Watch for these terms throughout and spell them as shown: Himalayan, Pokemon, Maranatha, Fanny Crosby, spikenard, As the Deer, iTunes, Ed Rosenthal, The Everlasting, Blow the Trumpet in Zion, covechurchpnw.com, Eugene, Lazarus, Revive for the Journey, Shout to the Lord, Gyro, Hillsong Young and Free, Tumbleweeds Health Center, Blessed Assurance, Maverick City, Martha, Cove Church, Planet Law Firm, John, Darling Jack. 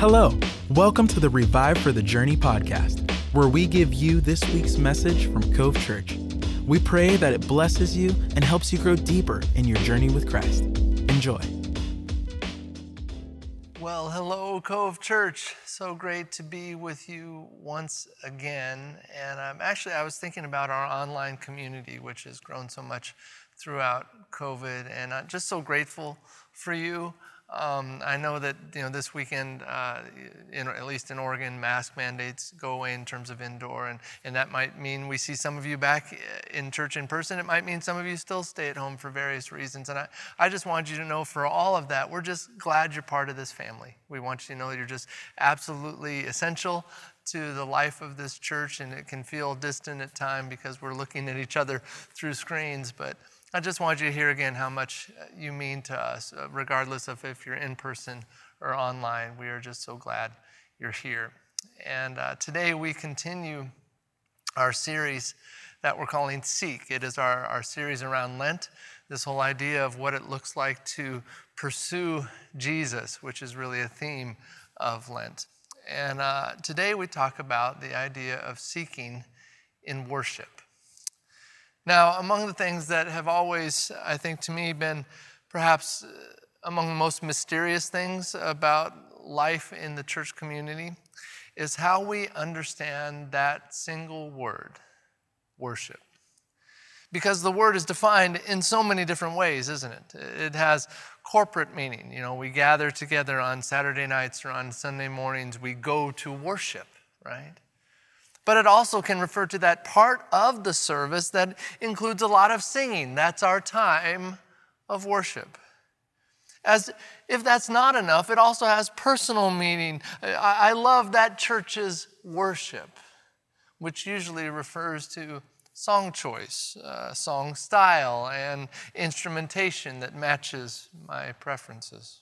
Hello, welcome to the Revive for the Journey podcast, where we give you this week's message from Cove Church. We pray that it blesses you and helps you grow deeper in your journey with Christ. Enjoy. Well, hello, Cove Church. So great to be with you once again. And I was thinking about our online community, which has grown so much throughout COVID, and I'm just so grateful for you. I know that this weekend, at least in Oregon, mask mandates go away in terms of indoor, and that might mean we see some of you back in church in person. It might mean some of you still stay at home for various reasons, and I just want you to know for all of that, we're just glad you're part of this family. We want you to know that you're just absolutely essential to the life of this church, and it can feel distant at times because we're looking at each other through screens, but I just want you to hear again how much you mean to us, regardless of if you're in person or online. We are just so glad you're here. And today we continue our series that we're calling Seek. It is our series around Lent, this whole idea of what it looks like to pursue Jesus, which is really a theme of Lent. And today we talk about the idea of seeking in worship. Now, among the things that have always, I think to me, been perhaps among the most mysterious things about life in the church community is how we understand that single word, worship. Because the word is defined in so many different ways, isn't it? It has corporate meaning. We gather together on Saturday nights or on Sunday mornings. We go to worship, right? But it also can refer to that part of the service that includes a lot of singing. That's our time of worship. As if that's not enough, it also has personal meaning. I love that church's worship, which usually refers to song choice, song style, and instrumentation that matches my preferences.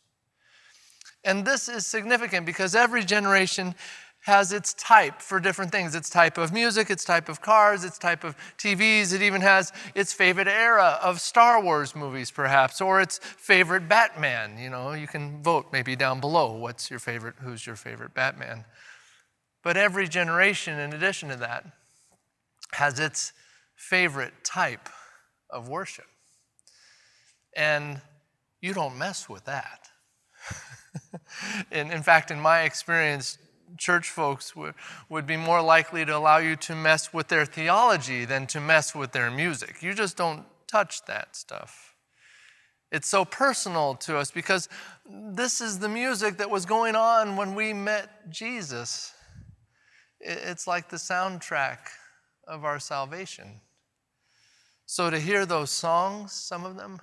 And this is significant because every generation has its type for different things. Its type of music, its type of cars, its type of TVs. It even has its favorite era of Star Wars movies, perhaps, or its favorite Batman. You can vote maybe down below. Who's your favorite Batman? But every generation, in addition to that, has its favorite type of worship. And you don't mess with that. In fact, in my experience, church folks would be more likely to allow you to mess with their theology than to mess with their music. You just don't touch that stuff. It's so personal to us because this is the music that was going on when we met Jesus. It's like the soundtrack of our salvation. So to hear those songs, some of them,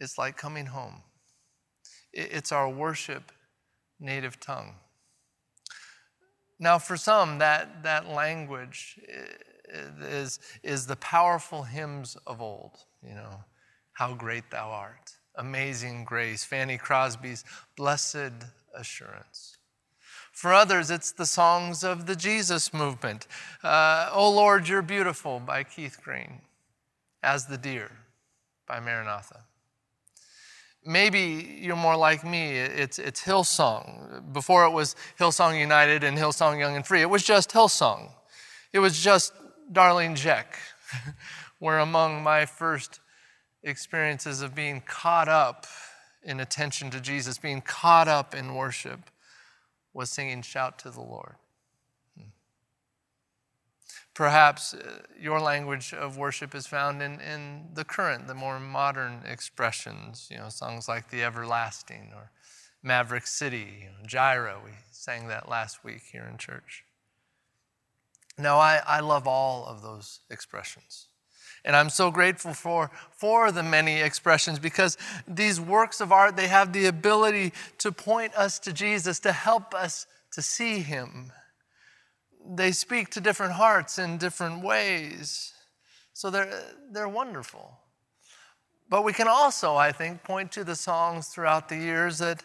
it's like coming home. It's our worship native tongue. Now, for some, that language is the powerful hymns of old. How Great Thou Art, Amazing Grace, Fanny Crosby's Blessed Assurance. For others, it's the songs of the Jesus Movement. Oh Lord, You're Beautiful by Keith Green. As the Deer by Maranatha. Maybe you're more like me, it's Hillsong. Before it was Hillsong United and Hillsong Young and Free, it was just Hillsong. It was just Darling Jack, were among my first experiences of being caught up in attention to Jesus, being caught up in worship, was singing Shout to the Lord. Perhaps your language of worship is found in the current, the more modern expressions, songs like The Everlasting or Maverick City, Gyro. We sang that last week here in church. Now, I love all of those expressions. And I'm so grateful for the many expressions because these works of art, they have the ability to point us to Jesus, to help us to see him. They speak to different hearts in different ways. So they're wonderful. But we can also, I think, point to the songs throughout the years that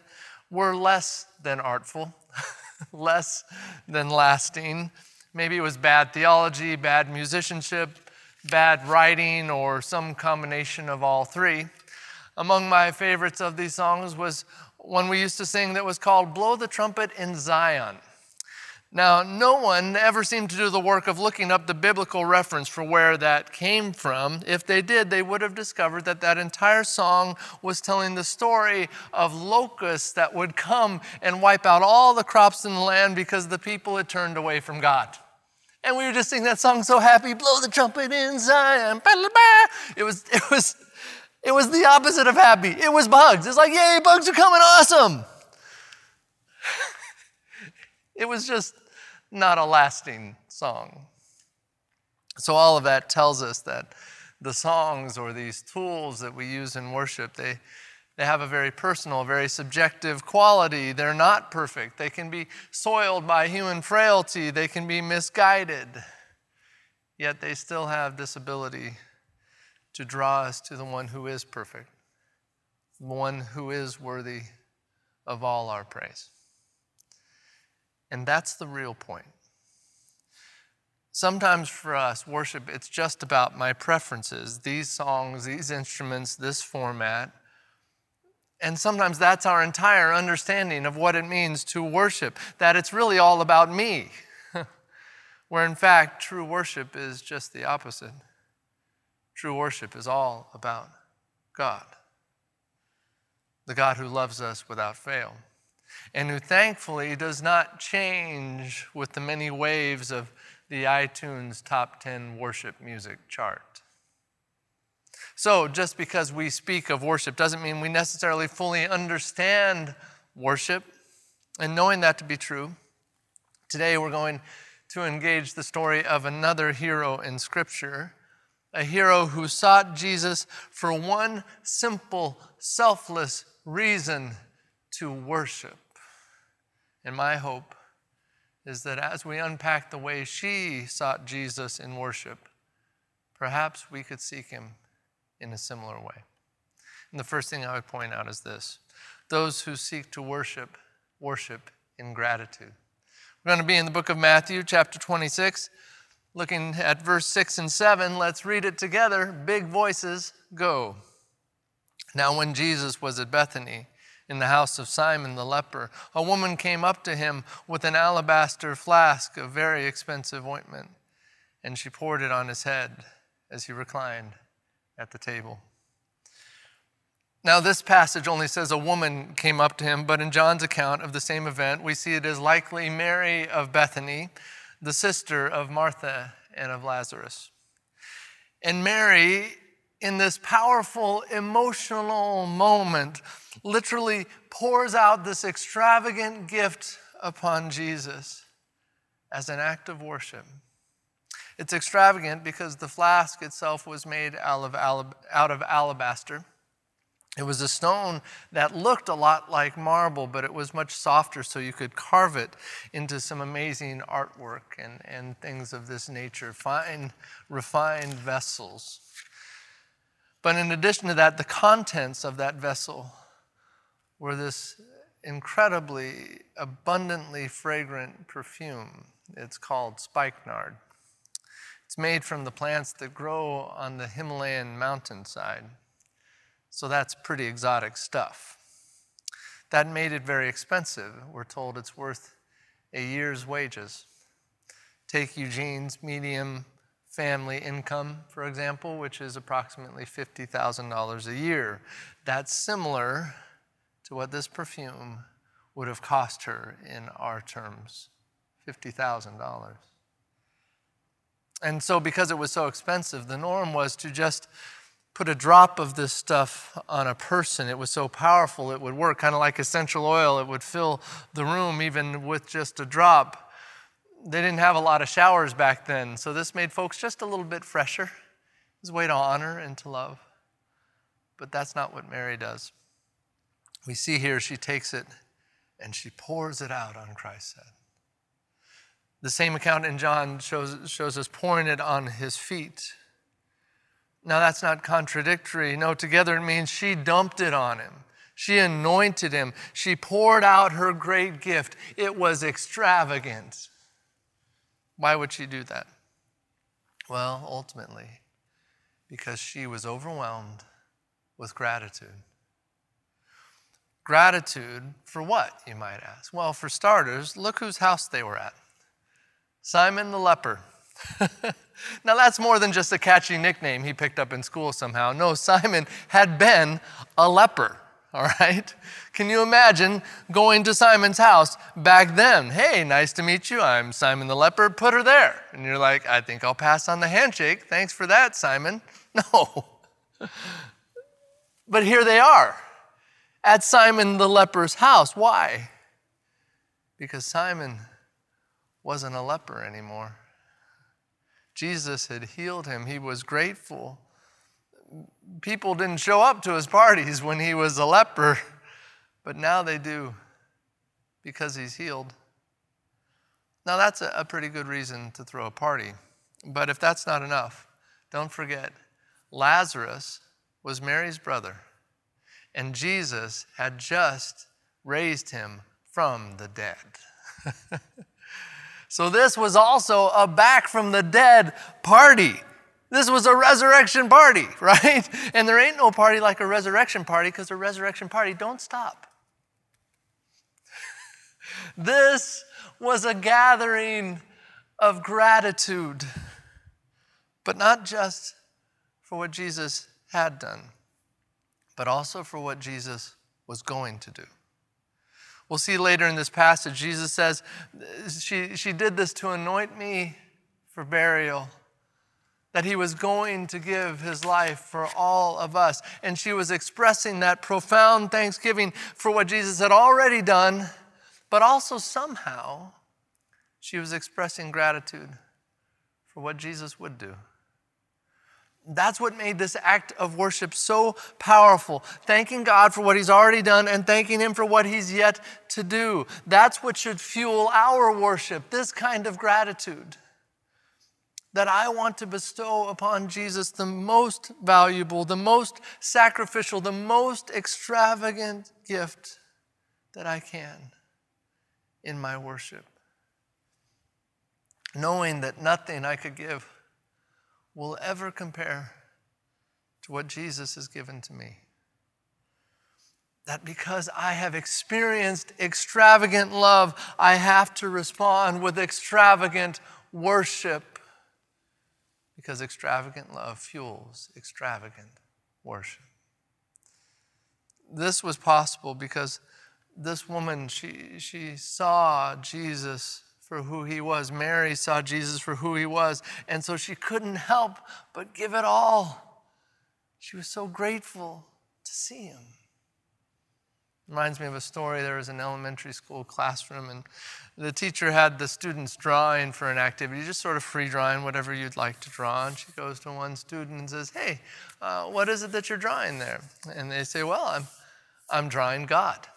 were less than artful, less than lasting. Maybe it was bad theology, bad musicianship, bad writing, or some combination of all three. Among my favorites of these songs was one we used to sing that was called Blow the Trumpet in Zion. Now, no one ever seemed to do the work of looking up the biblical reference for where that came from. If they did, they would have discovered that that entire song was telling the story of locusts that would come and wipe out all the crops in the land because the people had turned away from God. And we were just singing that song so happy, blow the trumpet in Zion. It was the opposite of happy. It was bugs. It's like, yay, bugs are coming, awesome. It was just not a lasting song. So all of that tells us that the songs or these tools that we use in worship, they have a very personal, very subjective quality. They're not perfect. They can be soiled by human frailty. They can be misguided. Yet they still have this ability to draw us to the one who is perfect, the one who is worthy of all our praise. And that's the real point. Sometimes for us, worship, it's just about my preferences, these songs, these instruments, this format. And sometimes that's our entire understanding of what it means to worship, that it's really all about me, where in fact, true worship is just the opposite. True worship is all about God, the God who loves us without fail, and who thankfully does not change with the many waves of the iTunes top 10 worship music chart. So just because we speak of worship doesn't mean we necessarily fully understand worship. And knowing that to be true, today we're going to engage the story of another hero in Scripture, a hero who sought Jesus for one simple, selfless reason: to worship. And my hope is that as we unpack the way she sought Jesus in worship, perhaps we could seek him in a similar way. And the first thing I would point out is this: those who seek to worship, worship in gratitude. We're going to be in the book of Matthew, chapter 26, looking at verse 6 and 7. Let's read it together. Big voices, go. Now when Jesus was at Bethany, in the house of Simon the leper, a woman came up to him with an alabaster flask of very expensive ointment, and she poured it on his head as he reclined at the table. Now this passage only says a woman came up to him, but in John's account of the same event, we see it is likely Mary of Bethany, the sister of Martha and of Lazarus. And Mary, in this powerful, emotional moment, literally pours out this extravagant gift upon Jesus as an act of worship. It's extravagant because the flask itself was made out of alabaster. It was a stone that looked a lot like marble, but it was much softer, so you could carve it into some amazing artwork and things of this nature, fine, refined vessels. But in addition to that, the contents of that vessel were this incredibly, abundantly fragrant perfume. It's called spikenard. It's made from the plants that grow on the Himalayan mountainside. So that's pretty exotic stuff. That made it very expensive. We're told it's worth a year's wages. Take Eugene's medium family income, for example, which is approximately $50,000 a year. That's similar to what this perfume would have cost her in our terms, $50,000. And so because it was so expensive, the norm was to just put a drop of this stuff on a person. It was so powerful, it would work, kind of like essential oil. It would fill the room even with just a drop. They didn't have a lot of showers back then, so this made folks just a little bit fresher. It was a way to honor and to love. But that's not what Mary does. We see here she takes it and she pours it out on Christ's head. The same account in John shows us pouring it on his feet. Now that's not contradictory. No, together it means she dumped it on him. She anointed him. She poured out her great gift. It was extravagant. Why would she do that? Well, ultimately, because she was overwhelmed with gratitude. Gratitude for what, you might ask? Well, for starters, look whose house they were at. Simon the leper. Now, that's more than just a catchy nickname he picked up in school somehow. No, Simon had been a leper, all right? Can you imagine going to Simon's house back then? Hey, nice to meet you. I'm Simon the leper. Put her there. And you're like, I think I'll pass on the handshake. Thanks for that, Simon. No. But here they are at Simon the leper's house. Why? Because Simon wasn't a leper anymore. Jesus had healed him. He was grateful. People didn't show up to his parties when he was a leper, but now they do because he's healed. Now that's a pretty good reason to throw a party, but if that's not enough, don't forget, Lazarus was Mary's brother, and Jesus had just raised him from the dead. So this was also a back from the dead party. This was a resurrection party, right? And there ain't no party like a resurrection party, because a resurrection party don't stop. This was a gathering of gratitude, but not just for what Jesus had done, but also for what Jesus was going to do. We'll see later in this passage, Jesus says, she did this to anoint me for burial, that he was going to give his life for all of us. And she was expressing that profound thanksgiving for what Jesus had already done, but also somehow she was expressing gratitude for what Jesus would do. That's what made this act of worship so powerful. Thanking God for what he's already done and thanking him for what he's yet to do. That's what should fuel our worship, this kind of gratitude that I want to bestow upon Jesus, the most valuable, the most sacrificial, the most extravagant gift that I can in my worship. Knowing that nothing I could give will ever compare to what Jesus has given to me. That because I have experienced extravagant love, I have to respond with extravagant worship, because extravagant love fuels extravagant worship. This was possible because this woman, she saw Jesus for who he was. Mary saw Jesus for who he was, and so she couldn't help but give it all. She was so grateful to see him. Reminds me of a story. There was an elementary school classroom, and the teacher had the students drawing for an activity, just sort of free drawing, whatever you'd like to draw. And she goes to one student and says, hey, what is it that you're drawing there? And they say, well, I'm drawing God.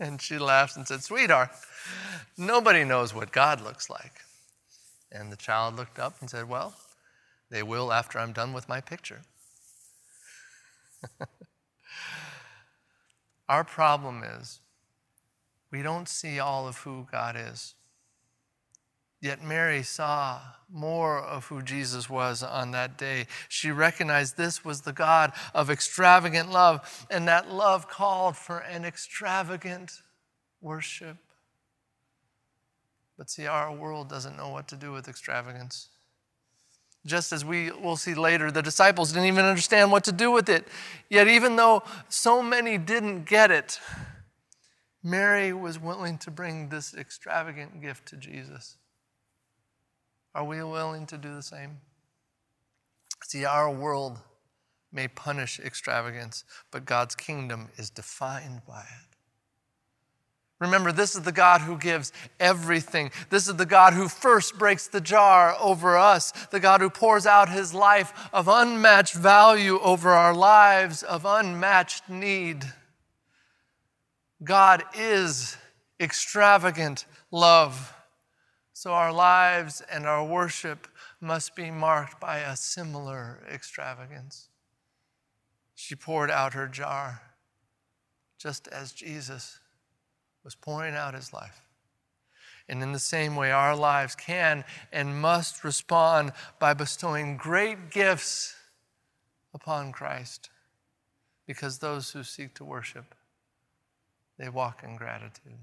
And she laughs and said, sweetheart, nobody knows what God looks like. And the child looked up and said, well, they will after I'm done with my picture. Our problem is we don't see all of who God is. Yet Mary saw more of who Jesus was on that day. She recognized this was the God of extravagant love, and that love called for an extravagant worship. But see, our world doesn't know what to do with extravagance. Just as we will see later, the disciples didn't even understand what to do with it. Yet even though so many didn't get it, Mary was willing to bring this extravagant gift to Jesus. Are we willing to do the same? See, our world may punish extravagance, but God's kingdom is defined by it. Remember, this is the God who gives everything. This is the God who first breaks the jar over us, the God who pours out his life of unmatched value over our lives of unmatched need. God is extravagant love. So our lives and our worship must be marked by a similar extravagance. She poured out her jar just as Jesus was pouring out his life. And in the same way, our lives can and must respond by bestowing great gifts upon Christ, because those who seek to worship they walk in gratitude.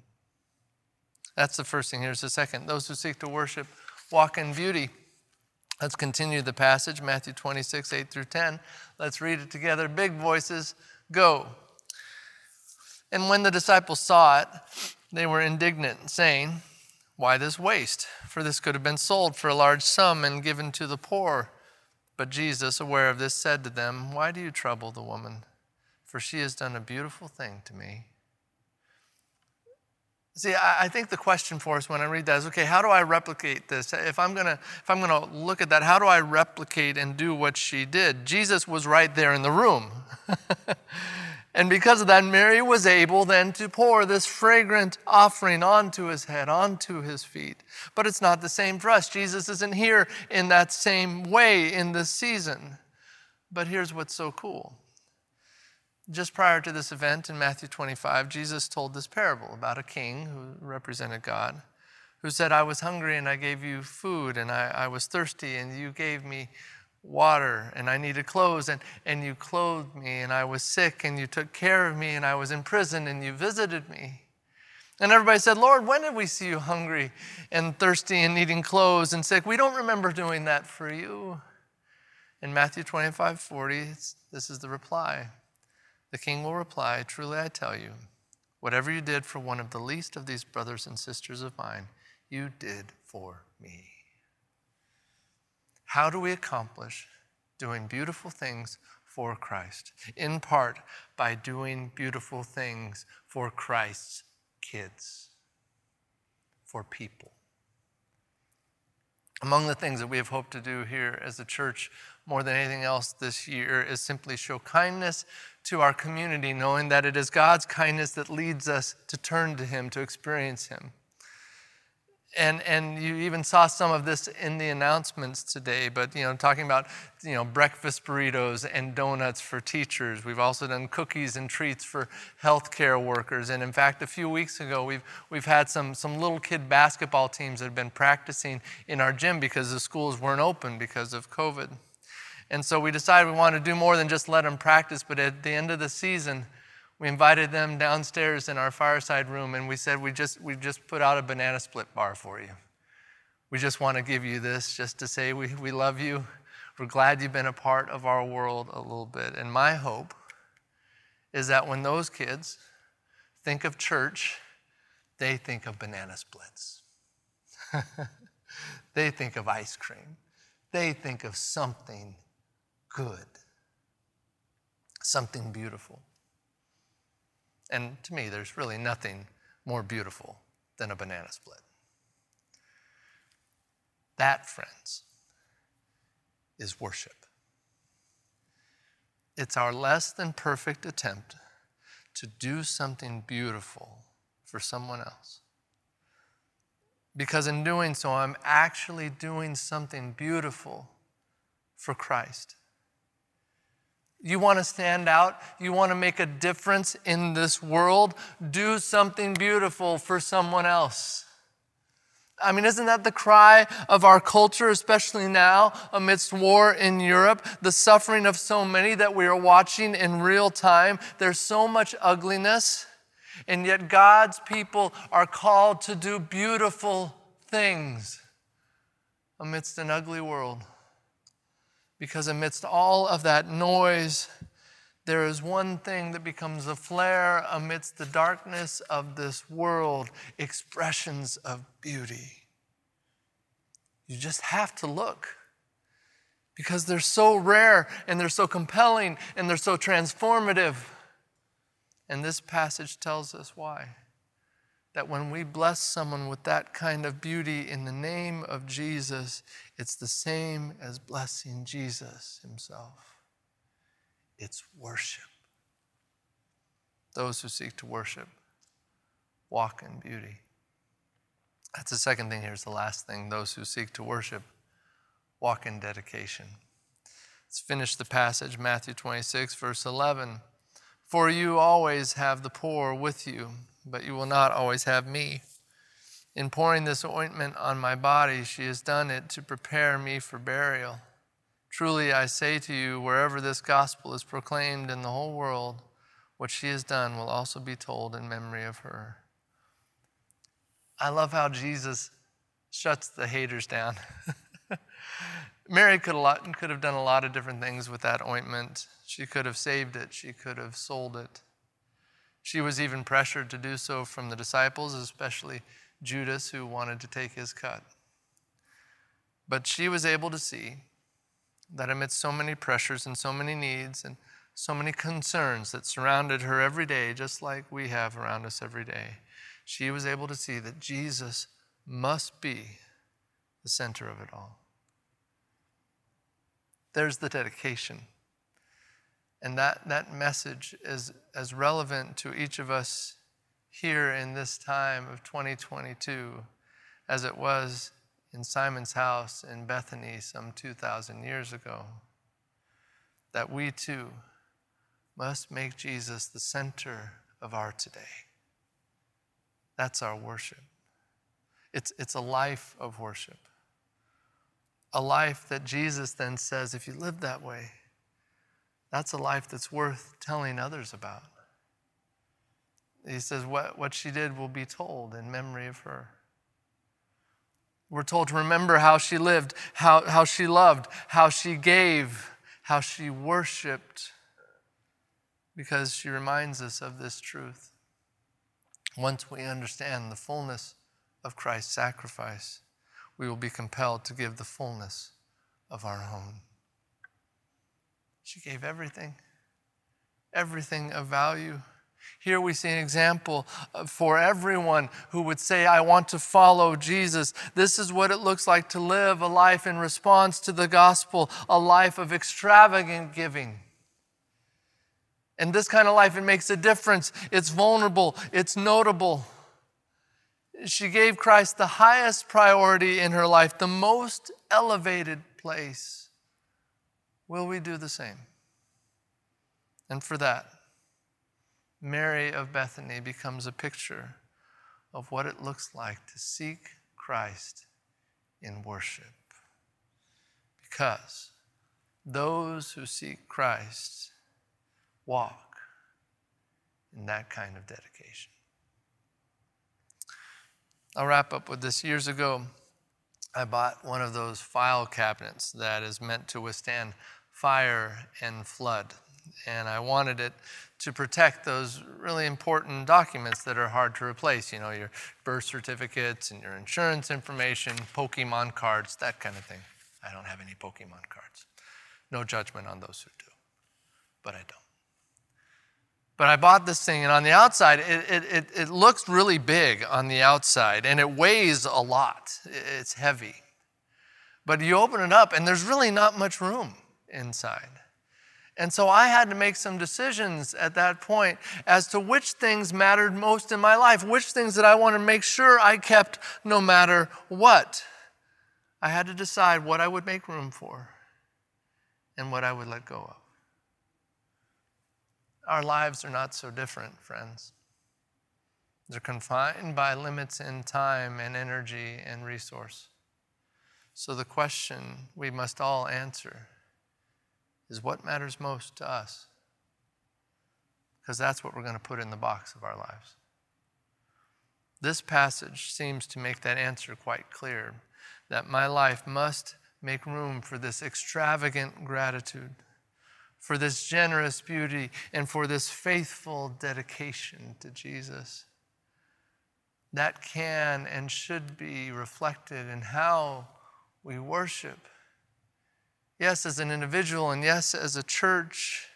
That's the first thing. Here's the second. Those who seek to worship walk in beauty. Let's continue the passage, Matthew 26, 8 through 10. Let's read it together. Big voices, go. And when the disciples saw it, they were indignant, saying, why this waste? For this could have been sold for a large sum and given to the poor. But Jesus, aware of this, said to them, why do you trouble the woman? For she has done a beautiful thing to me. See, I think the question for us when I read that is, okay, how do I replicate this? If I'm gonna look at that, how do I replicate and do what she did? Jesus was right there in the room. And because of that, Mary was able then to pour this fragrant offering onto his head, onto his feet. But it's not the same for us. Jesus isn't here in that same way in this season. But here's what's so cool. Just prior to this event in Matthew 25, Jesus told this parable about a king who represented God, who said, I was hungry and I gave you food, and I was thirsty and you gave me water, and I needed clothes and you clothed me, and I was sick and you took care of me, and I was in prison and you visited me. And everybody said, Lord, when did we see you hungry and thirsty and needing clothes and sick? We don't remember doing that for you. In Matthew 25, 40, this is the reply. The king will reply, truly I tell you, whatever you did for one of the least of these brothers and sisters of mine, you did for me. How do we accomplish doing beautiful things for Christ? In part, by doing beautiful things for Christ's kids, for people. Among the things that we have hoped to do here as a church more than anything else this year is simply show kindness to our community, knowing that it is God's kindness that leads us to turn to him, to experience him. And you even saw some of this in the announcements today, but talking about breakfast burritos and donuts for teachers. We've also done cookies and treats for healthcare workers. And in fact, a few weeks ago, we've had some little kid basketball teams that have been practicing in our gym because the schools weren't open because of COVID. And so we decided we wanted to do more than just let them practice, but at the end of the season, we invited them downstairs in our fireside room and we said, we just put out a banana split bar for you. We just want to give you this just to say we love you. We're glad you've been a part of our world a little bit. And my hope is that when those kids think of church, they think of banana splits. They think of ice cream. They think of something good, something beautiful. And to me, there's really nothing more beautiful than a banana split. That, friends, is worship. It's our less than perfect attempt to do something beautiful for someone else. Because in doing so, I'm actually doing something beautiful for Christ. You want to stand out? You want to make a difference in this world? Do something beautiful for someone else. I mean, isn't that the cry of our culture, especially now amidst war in Europe, the suffering of so many that we are watching in real time? There's so much ugliness, and yet God's people are called to do beautiful things amidst an ugly world. Because amidst all of that noise, there is one thing that becomes a flare amidst the darkness of this world, expressions of beauty. You just have to look because they're so rare and they're so compelling and they're so transformative. And this passage tells us why. That when we bless someone with that kind of beauty in the name of Jesus, it's the same as blessing Jesus himself. It's worship. Those who seek to worship walk in beauty. That's the second thing. Here's the last thing. Those who seek to worship walk in dedication. Let's finish the passage, Matthew 26, verse 11. For you always have the poor with you, but you will not always have me. In pouring this ointment on my body, she has done it to prepare me for burial. Truly, I say to you, wherever this gospel is proclaimed in the whole world, What she has done will also be told in memory of her. I love how Jesus shuts the haters down. Mary could have done a lot of different things with that ointment. She could have saved it. She could have sold it. She was even pressured to do so from the disciples, especially Judas, who wanted to take his cut. But she was able to see that amidst so many pressures and so many needs and so many concerns that surrounded her every day, just like we have around us every day, she was able to see that Jesus must be the center of it all. There's the dedication. And that message is as relevant to each of us here in this time of 2022 as it was in Simon's house in Bethany some 2,000 years ago, that we too must make Jesus the center of our today. That's our worship. It's a life of worship. A life that Jesus then says, if you live that way, that's a life that's worth telling others about. He says what she did will be told in memory of her. We're told to remember how she lived, how she loved, how she gave, how she worshiped, because she reminds us of this truth. Once we understand the fullness of Christ's sacrifice, we will be compelled to give the fullness of our own. She gave everything, everything of value. Here we see an example for everyone who would say, I want to follow Jesus. This is what it looks like to live a life in response to the gospel, a life of extravagant giving. And this kind of life, it makes a difference. It's vulnerable, it's notable. She gave Christ the highest priority in her life, the most elevated place. Will we do the same? And for that, Mary of Bethany becomes a picture of what it looks like to seek Christ in worship. Because those who seek Christ walk in that kind of dedication. I'll wrap up with this. Years ago, I bought one of those file cabinets that is meant to withstand fire and flood. And I wanted it to protect those really important documents that are hard to replace. You know, your birth certificates and your insurance information, Pokemon cards, that kind of thing. I don't have any Pokemon cards. No judgment on those who do, but I don't. But I bought this thing, and on the outside, it looks really big on the outside, and it weighs a lot. It's heavy. But you open it up, and there's really not much room inside. And so I had to make some decisions at that point as to which things mattered most in my life, which things that I want to make sure I kept no matter what. I had to decide what I would make room for and what I would let go of. Our lives are not so different, friends. They're confined by limits in time and energy and resource. So the question we must all answer is, what matters most to us? Because that's what we're going to put in the box of our lives. This passage seems to make that answer quite clear, that my life must make room for this extravagant gratitude, for this generous beauty, and for this faithful dedication to Jesus. That can and should be reflected in how we worship. Yes, as an individual, and yes, as a church.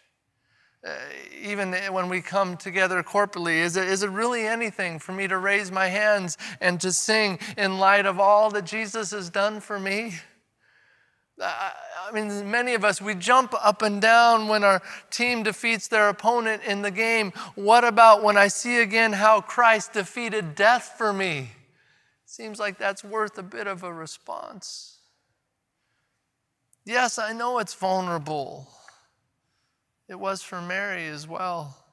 Even when we come together corporately, is it really anything for me to raise my hands and to sing in light of all that Jesus has done for me? I mean, many of us, we jump up and down when our team defeats their opponent in the game. What about when I see again how Christ defeated death for me? Seems like that's worth a bit of a response. Yes, I know it's vulnerable. It was for Mary as well.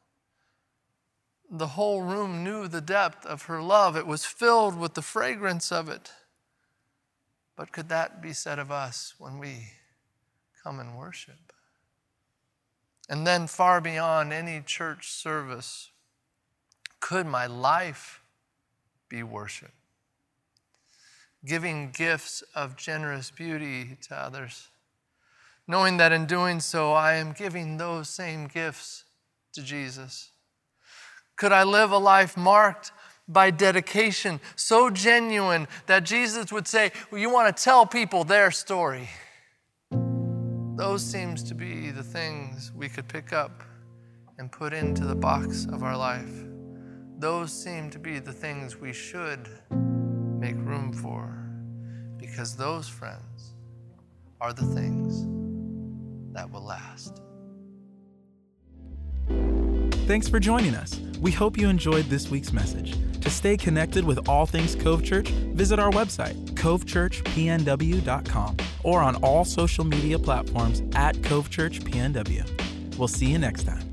The whole room knew the depth of her love. It was filled with the fragrance of it. But could that be said of us when we come and worship? and then far beyond any church service, could my life be worship? Giving gifts of generous beauty to others, knowing that in doing so, I am giving those same gifts to Jesus. Could I live a life marked by dedication, so genuine that Jesus would say, well, you want to tell people their story? Those seems to be the things we could pick up and put into the box of our life. Those seem to be the things we should make room for, because those, friends, are the things that will last. Thanks for joining us. We hope you enjoyed this week's message. To stay connected with all things Cove Church, visit our website, covechurchpnw.com, or on all social media platforms at Cove Church PNW. We'll see you next time.